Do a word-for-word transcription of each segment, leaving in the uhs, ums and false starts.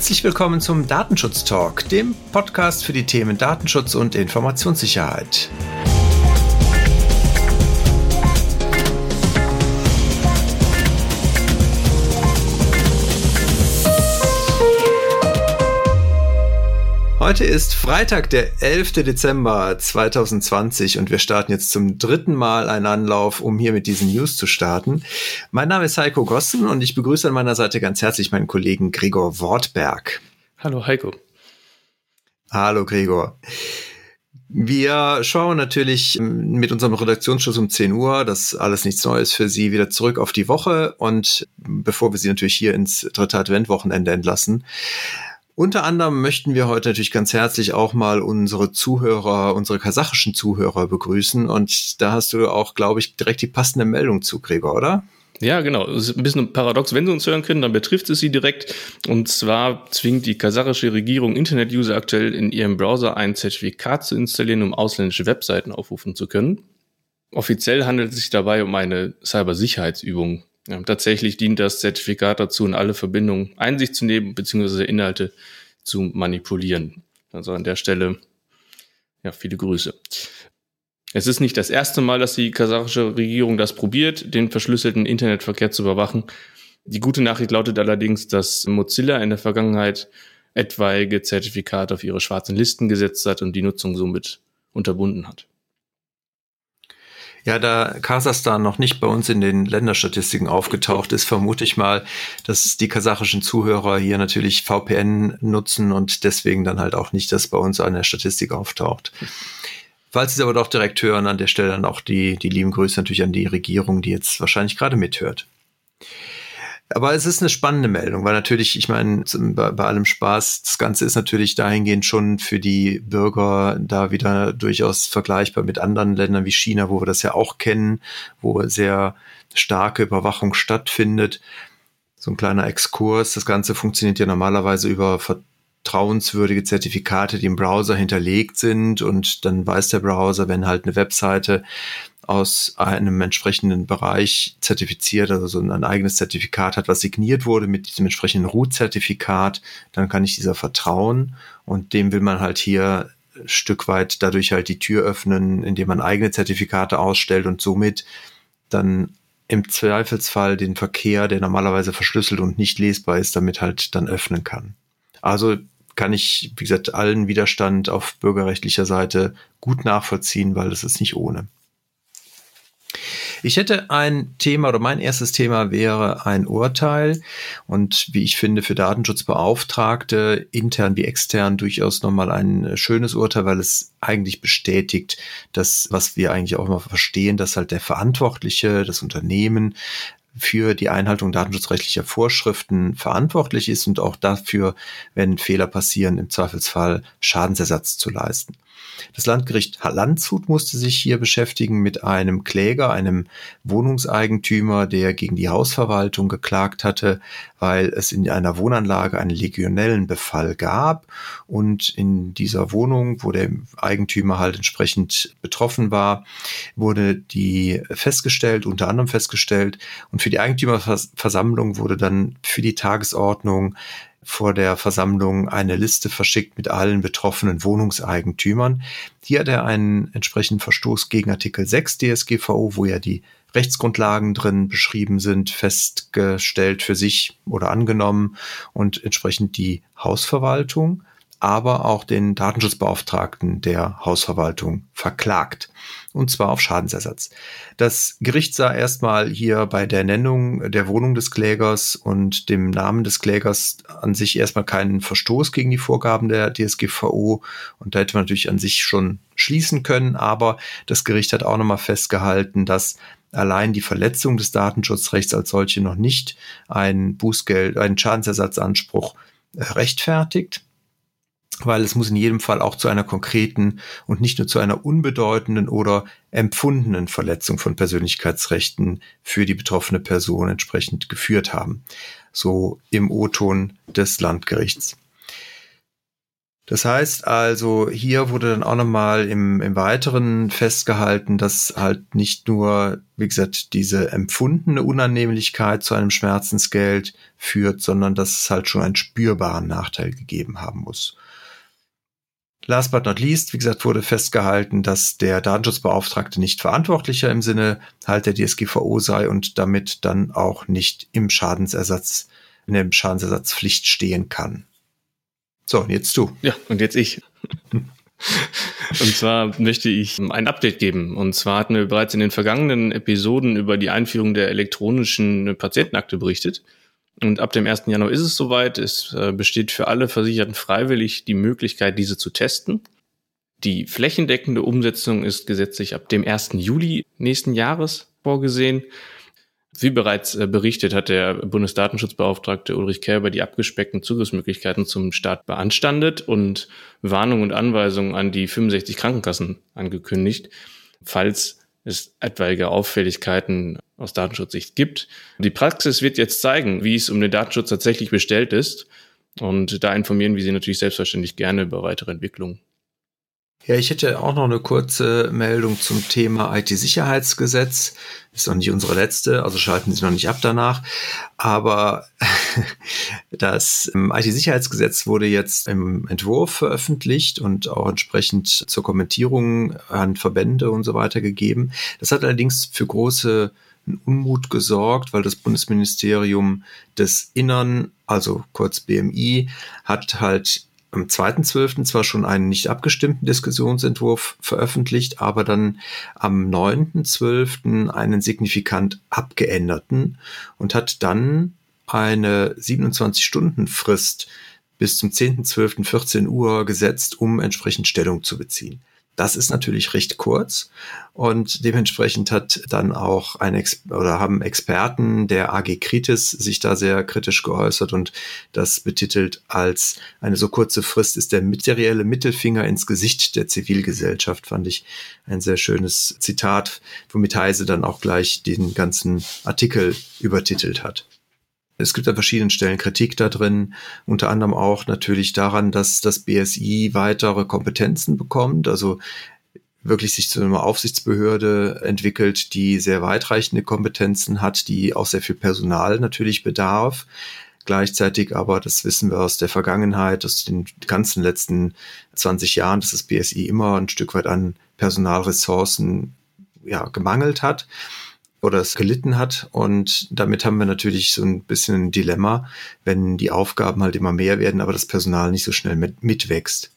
Herzlich willkommen zum Datenschutz-Talk, dem Podcast für die Themen Datenschutz und Informationssicherheit. Heute ist Freitag, der elfter Dezember zweitausendzwanzig und wir starten jetzt zum dritten Mal einen Anlauf, um hier mit diesen News zu starten. Mein Name ist Heiko Gossen und ich begrüße an meiner Seite ganz herzlich meinen Kollegen Gregor Wortberg. Hallo Heiko. Hallo Gregor. Wir schauen natürlich mit unserem Redaktionsschluss um zehn Uhr, das alles nichts Neues für Sie, wieder zurück auf die Woche und bevor wir Sie natürlich hier ins dritte Adventwochenende entlassen. Unter anderem möchten wir heute natürlich ganz herzlich auch mal unsere Zuhörer, unsere kasachischen Zuhörer begrüßen. Und da hast du auch, glaube ich, direkt die passende Meldung zu, Gregor, oder? Ja, genau. Es ist ein bisschen paradox. Wenn sie uns hören können, dann betrifft es sie direkt. Und zwar zwingt die kasachische Regierung Internet-User aktuell in ihrem Browser ein Zertifikat zu installieren, um ausländische Webseiten aufrufen zu können. Offiziell handelt es sich dabei um eine Cybersicherheitsübung. Ja, tatsächlich dient das Zertifikat dazu, in alle Verbindungen Einsicht zu nehmen bzw. Inhalte zu manipulieren. Also an der Stelle, ja, viele Grüße. Es ist nicht das erste Mal, dass die kasachische Regierung das probiert, den verschlüsselten Internetverkehr zu überwachen. Die gute Nachricht lautet allerdings, dass Mozilla in der Vergangenheit etwaige Zertifikate auf ihre schwarzen Listen gesetzt hat und die Nutzung somit unterbunden hat. Ja, da Kasachstan noch nicht bei uns in den Länderstatistiken aufgetaucht ist, vermute ich mal, dass die kasachischen Zuhörer hier natürlich V P N nutzen und deswegen dann halt auch nicht, dass bei uns an der Statistik auftaucht. Falls Sie es aber doch direkt hören, an der Stelle dann auch die, die lieben Grüße natürlich an die Regierung, die jetzt wahrscheinlich gerade mithört. Aber es ist eine spannende Meldung, weil natürlich, ich meine, bei, bei allem Spaß, das Ganze ist natürlich dahingehend schon für die Bürger da wieder durchaus vergleichbar mit anderen Ländern wie China, wo wir das ja auch kennen, wo sehr starke Überwachung stattfindet. So ein kleiner Exkurs. Das Ganze funktioniert ja normalerweise über vertrauenswürdige Zertifikate, die im Browser hinterlegt sind. Und dann weiß der Browser, wenn halt eine Webseite aus einem entsprechenden Bereich zertifiziert, also so ein eigenes Zertifikat hat, was signiert wurde mit diesem entsprechenden Root-Zertifikat, dann kann ich dieser vertrauen und dem will man halt hier ein Stück weit dadurch halt die Tür öffnen, indem man eigene Zertifikate ausstellt und somit dann im Zweifelsfall den Verkehr, der normalerweise verschlüsselt und nicht lesbar ist, damit halt dann öffnen kann. Also kann ich, wie gesagt, allen Widerstand auf bürgerrechtlicher Seite gut nachvollziehen, weil das ist nicht ohne. Ich hätte ein Thema oder mein erstes Thema wäre ein Urteil und wie ich finde für Datenschutzbeauftragte intern wie extern durchaus nochmal ein schönes Urteil, weil es eigentlich bestätigt, dass was wir eigentlich auch immer verstehen, dass halt der Verantwortliche, das Unternehmen für die Einhaltung datenschutzrechtlicher Vorschriften verantwortlich ist und auch dafür, wenn Fehler passieren, im Zweifelsfall Schadensersatz zu leisten. Das Landgericht Landshut musste sich hier beschäftigen mit einem Kläger, einem Wohnungseigentümer, der gegen die Hausverwaltung geklagt hatte, weil es in einer Wohnanlage einen Legionellenbefall gab und in dieser Wohnung, wo der Eigentümer halt entsprechend betroffen war, wurde die festgestellt, unter anderem festgestellt und für die Eigentümerversammlung wurde dann für die Tagesordnung vor der Versammlung eine Liste verschickt mit allen betroffenen Wohnungseigentümern. Hier hat er einen entsprechenden Verstoß gegen Artikel sechs D S G V O, wo ja die Rechtsgrundlagen drin beschrieben sind, festgestellt für sich oder angenommen und entsprechend die Hausverwaltung, aber auch den Datenschutzbeauftragten der Hausverwaltung verklagt. Und zwar auf Schadensersatz. Das Gericht sah erstmal hier bei der Nennung der Wohnung des Klägers und dem Namen des Klägers an sich erstmal keinen Verstoß gegen die Vorgaben der D S G V O. Und da hätte man natürlich an sich schon schließen können. Aber das Gericht hat auch nochmal festgehalten, dass allein die Verletzung des Datenschutzrechts als solche noch nicht ein Bußgeld, einen Schadensersatzanspruch rechtfertigt. Weil es muss in jedem Fall auch zu einer konkreten und nicht nur zu einer unbedeutenden oder empfundenen Verletzung von Persönlichkeitsrechten für die betroffene Person entsprechend geführt haben. So im O-Ton des Landgerichts. Das heißt also, hier wurde dann auch nochmal im, im Weiteren festgehalten, dass halt nicht nur, wie gesagt, diese empfundene Unannehmlichkeit zu einem Schmerzensgeld führt, sondern dass es halt schon einen spürbaren Nachteil gegeben haben muss. Last but not least, wie gesagt, wurde festgehalten, dass der Datenschutzbeauftragte nicht verantwortlicher im Sinne halt der D S G V O sei und damit dann auch nicht im Schadensersatz, in der Schadensersatzpflicht stehen kann. So, und jetzt du. Ja, und jetzt ich. Und zwar möchte ich ein Update geben. Und zwar hatten wir bereits in den vergangenen Episoden über die Einführung der elektronischen Patientenakte berichtet. Und ab dem ersten Januar ist es soweit. Es besteht für alle Versicherten freiwillig die Möglichkeit, diese zu testen. Die flächendeckende Umsetzung ist gesetzlich ab dem ersten Juli nächsten Jahres vorgesehen. Wie bereits berichtet, hat der Bundesdatenschutzbeauftragte Ulrich Käber die abgespeckten Zugriffsmöglichkeiten zum Staat beanstandet und Warnungen und Anweisungen an die fünfundsechzig Krankenkassen angekündigt, falls es etwaige Auffälligkeiten aus Datenschutzsicht gibt. Die Praxis wird jetzt zeigen, wie es um den Datenschutz tatsächlich bestellt ist. Und da informieren wir Sie natürlich selbstverständlich gerne über weitere Entwicklungen. Ja, ich hätte auch noch eine kurze Meldung zum Thema I T-Sicherheitsgesetz. Ist noch nicht unsere letzte, also schalten Sie noch nicht ab danach. Aber das I T-Sicherheitsgesetz wurde jetzt im Entwurf veröffentlicht und auch entsprechend zur Kommentierung an Verbände und so weiter gegeben. Das hat allerdings für große Unmut gesorgt, weil das Bundesministerium des Innern, also kurz B M I, hat halt am zweiten Zwölften zwar schon einen nicht abgestimmten Diskussionsentwurf veröffentlicht, aber dann am neunten Zwölften einen signifikant abgeänderten und hat dann eine siebenundzwanzig-Stunden-Frist bis zum zehnten Zwölften vierzehn Uhr gesetzt, um entsprechend Stellung zu beziehen. Das ist natürlich recht kurz und dementsprechend hat dann auch ein Ex- oder haben Experten der A G Kritis sich da sehr kritisch geäußert und das betitelt als eine so kurze Frist ist der materielle Mittelfinger ins Gesicht der Zivilgesellschaft, fand ich ein sehr schönes Zitat, womit Heise dann auch gleich den ganzen Artikel übertitelt hat. Es gibt an verschiedenen Stellen Kritik da drin, unter anderem auch natürlich daran, dass das B S I weitere Kompetenzen bekommt, also wirklich sich zu einer Aufsichtsbehörde entwickelt, die sehr weitreichende Kompetenzen hat, die auch sehr viel Personal natürlich bedarf. Gleichzeitig aber, das wissen wir aus der Vergangenheit, aus den ganzen letzten zwanzig Jahren, dass das B S I immer ein Stück weit an Personalressourcen ja, gemangelt hat. Oder es gelitten hat und damit haben wir natürlich so ein bisschen ein Dilemma, wenn die Aufgaben halt immer mehr werden, aber das Personal nicht so schnell mit, mitwächst.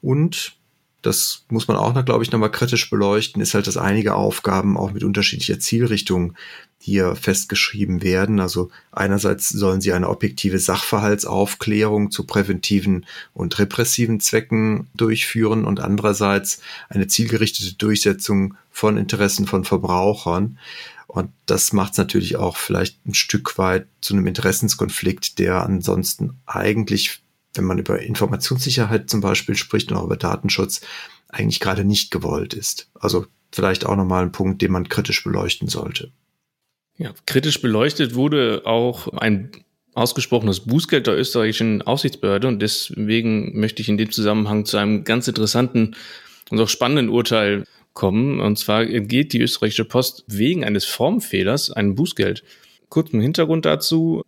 Und, das muss man auch, noch, glaube ich, nochmal kritisch beleuchten, ist halt, dass einige Aufgaben auch mit unterschiedlicher Zielrichtung hier festgeschrieben werden. Also einerseits sollen sie eine objektive Sachverhaltsaufklärung zu präventiven und repressiven Zwecken durchführen und andererseits eine zielgerichtete Durchsetzung von Interessen von Verbrauchern. Und das macht es natürlich auch vielleicht ein Stück weit zu einem Interessenskonflikt, der ansonsten eigentlich, wenn man über Informationssicherheit zum Beispiel spricht und auch über Datenschutz, eigentlich gerade nicht gewollt ist. Also vielleicht auch nochmal ein Punkt, den man kritisch beleuchten sollte. Ja, kritisch beleuchtet wurde auch ein ausgesprochenes Bußgeld der österreichischen Aufsichtsbehörde und deswegen möchte ich in dem Zusammenhang zu einem ganz interessanten und auch spannenden Urteil kommen. Und zwar geht die österreichische Post wegen eines Formfehlers ein Bußgeld. Kurz im Hintergrund dazu.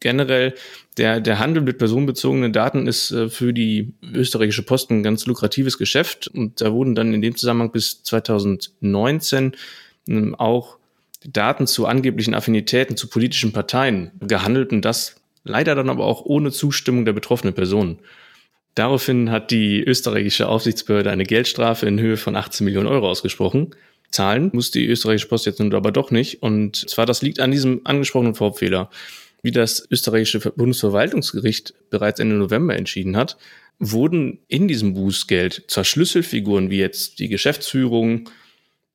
Generell, der, der Handel mit personenbezogenen Daten ist äh, für die österreichische Post ein ganz lukratives Geschäft. Und da wurden dann in dem Zusammenhang bis zweitausendneunzehn ähm, auch Daten zu angeblichen Affinitäten zu politischen Parteien gehandelt. Und das leider dann aber auch ohne Zustimmung der betroffenen Personen. Daraufhin hat die österreichische Aufsichtsbehörde eine Geldstrafe in Höhe von achtzehn Millionen Euro ausgesprochen. Zahlen muss die österreichische Post jetzt nun aber doch nicht. Und zwar, das liegt an diesem angesprochenen Formfehler. Wie das österreichische Bundesverwaltungsgericht bereits Ende November entschieden hat, wurden in diesem Bußgeld zwar Schlüsselfiguren wie jetzt die Geschäftsführung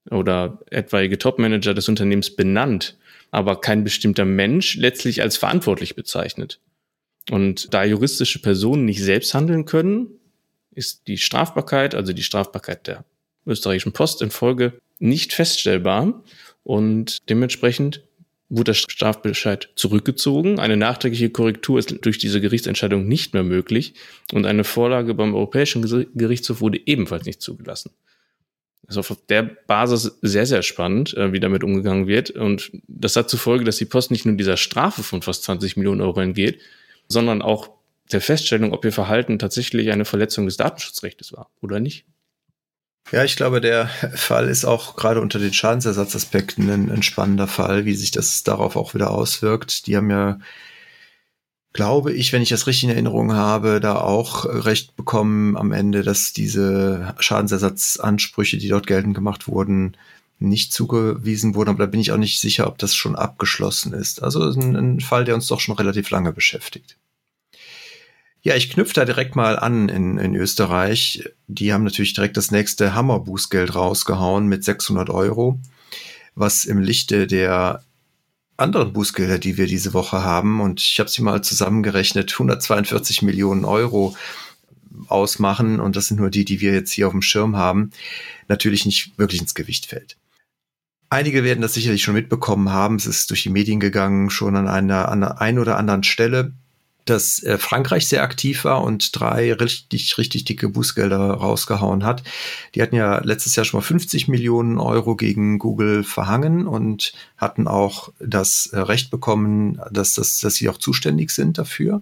oder etwaige Topmanager des Unternehmens benannt, aber kein bestimmter Mensch letztlich als verantwortlich bezeichnet. Und da juristische Personen nicht selbst handeln können, ist die Strafbarkeit, also die Strafbarkeit der österreichischen Post in Folge nicht feststellbar und dementsprechend wurde der Strafbescheid zurückgezogen. Eine nachträgliche Korrektur ist durch diese Gerichtsentscheidung nicht mehr möglich und eine Vorlage beim Europäischen Gerichtshof wurde ebenfalls nicht zugelassen. Also auf der Basis sehr, sehr spannend, wie damit umgegangen wird. Und das hat zur Folge, dass die Post nicht nur dieser Strafe von fast zwanzig Millionen Euro entgeht, sondern auch der Feststellung, ob ihr Verhalten tatsächlich eine Verletzung des Datenschutzrechts war oder nicht. Ja, ich glaube, der Fall ist auch gerade unter den Schadensersatzaspekten ein, ein spannender Fall, wie sich das darauf auch wieder auswirkt. Die haben ja, glaube ich, wenn ich das richtig in Erinnerung habe, da auch Recht bekommen am Ende, dass diese Schadensersatzansprüche, die dort geltend gemacht wurden, nicht zugewiesen wurden. Aber da bin ich auch nicht sicher, ob das schon abgeschlossen ist. Also ein, ein Fall, der uns doch schon relativ lange beschäftigt. Ja, ich knüpfe da direkt mal an in, in Österreich. Die haben natürlich direkt das nächste Hammerbußgeld rausgehauen mit sechshundert Euro, was im Lichte der anderen Bußgelder, die wir diese Woche haben, und ich habe sie mal zusammengerechnet, hundertzweiundvierzig Millionen Euro ausmachen, und das sind nur die, die wir jetzt hier auf dem Schirm haben, natürlich nicht wirklich ins Gewicht fällt. Einige werden das sicherlich schon mitbekommen haben, es ist durch die Medien gegangen, schon an einer, an der einen oder anderen Stelle, dass Frankreich sehr aktiv war und drei richtig, richtig dicke Bußgelder rausgehauen hat. Die hatten ja letztes Jahr schon mal fünfzig Millionen Euro gegen Google verhangen und hatten auch das Recht bekommen, dass, dass, dass sie auch zuständig sind dafür.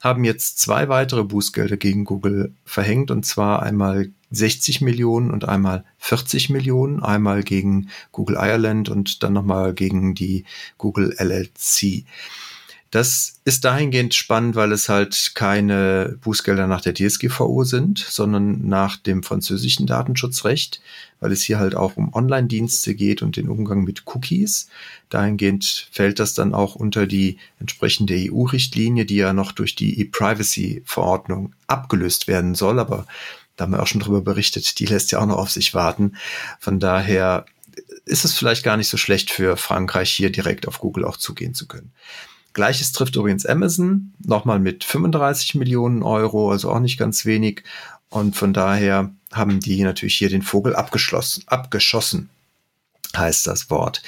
Haben jetzt zwei weitere Bußgelder gegen Google verhängt, und zwar einmal sechzig Millionen und einmal vierzig Millionen, einmal gegen Google Ireland und dann nochmal gegen die Google L L C. Das ist dahingehend spannend, weil es halt keine Bußgelder nach der D S G V O sind, sondern nach dem französischen Datenschutzrecht, weil es hier halt auch um Online-Dienste geht und den Umgang mit Cookies. Dahingehend fällt das dann auch unter die entsprechende E U-Richtlinie, die ja noch durch die E-Privacy-Verordnung abgelöst werden soll. Aber da haben wir auch schon drüber berichtet, die lässt ja auch noch auf sich warten. Von daher ist es vielleicht gar nicht so schlecht für Frankreich, hier direkt auf Google auch zugehen zu können. Gleiches trifft übrigens Amazon, nochmal mit fünfunddreißig Millionen Euro, also auch nicht ganz wenig. Und von daher haben die natürlich hier den Vogel abgeschlossen, abgeschossen, heißt das Wort.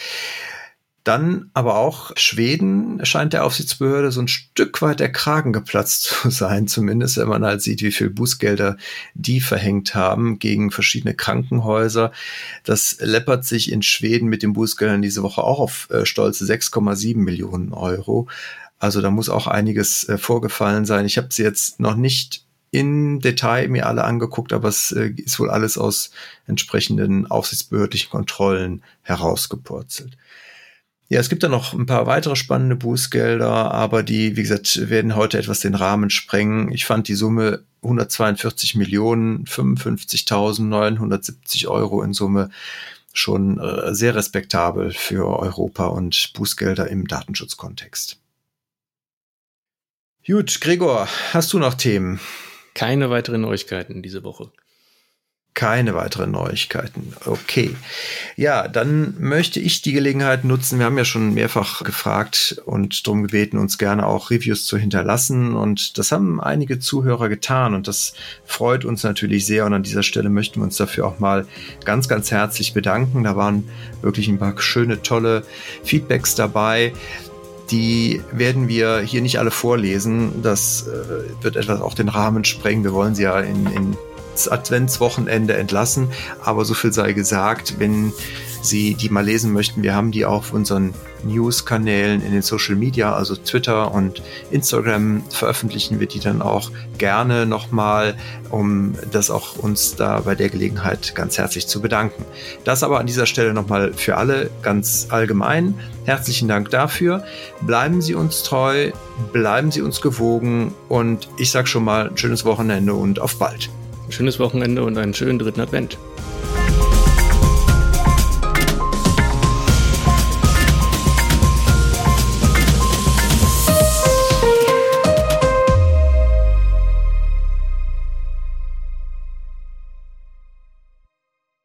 Dann aber auch Schweden scheint der Aufsichtsbehörde so ein Stück weit der Kragen geplatzt zu sein, zumindest wenn man halt sieht, wie viel Bußgelder die verhängt haben gegen verschiedene Krankenhäuser. Das läppert sich in Schweden mit den Bußgeldern diese Woche auch auf äh, stolze sechs Komma sieben Millionen Euro. Also da muss auch einiges äh, vorgefallen sein. Ich habe sie jetzt noch nicht im Detail mir alle angeguckt, aber es äh, ist wohl alles aus entsprechenden aufsichtsbehördlichen Kontrollen herausgepurzelt. Ja, es gibt da noch ein paar weitere spannende Bußgelder, aber die, wie gesagt, werden heute etwas den Rahmen sprengen. Ich fand die Summe hundertzweiundvierzig Millionen, fünfundfünfzigtausendneunhundertsiebzig Euro in Summe schon äh, sehr respektabel für Europa und Bußgelder im Datenschutzkontext. Gut, Gregor, hast du noch Themen? Keine weiteren Neuigkeiten diese Woche. Keine weiteren Neuigkeiten. Okay. Ja, dann möchte ich die Gelegenheit nutzen. Wir haben ja schon mehrfach gefragt und darum gebeten, uns gerne auch Reviews zu hinterlassen. Und das haben einige Zuhörer getan. Und das freut uns natürlich sehr. Und an dieser Stelle möchten wir uns dafür auch mal ganz, ganz herzlich bedanken. Da waren wirklich ein paar schöne, tolle Feedbacks dabei. Die werden wir hier nicht alle vorlesen. Das äh, wird etwas auch den Rahmen sprengen. Wir wollen sie ja in, in Adventswochenende entlassen, aber so viel sei gesagt, wenn Sie die mal lesen möchten, wir haben die auf unseren News-Kanälen in den Social Media, also Twitter und Instagram, veröffentlichen wir die dann auch gerne nochmal, um das auch uns da bei der Gelegenheit ganz herzlich zu bedanken. Das aber an dieser Stelle nochmal für alle ganz allgemein. Herzlichen Dank dafür. Bleiben Sie uns treu, bleiben Sie uns gewogen, und ich sage schon mal ein schönes Wochenende und auf bald. Schönes Wochenende und einen schönen dritten Advent.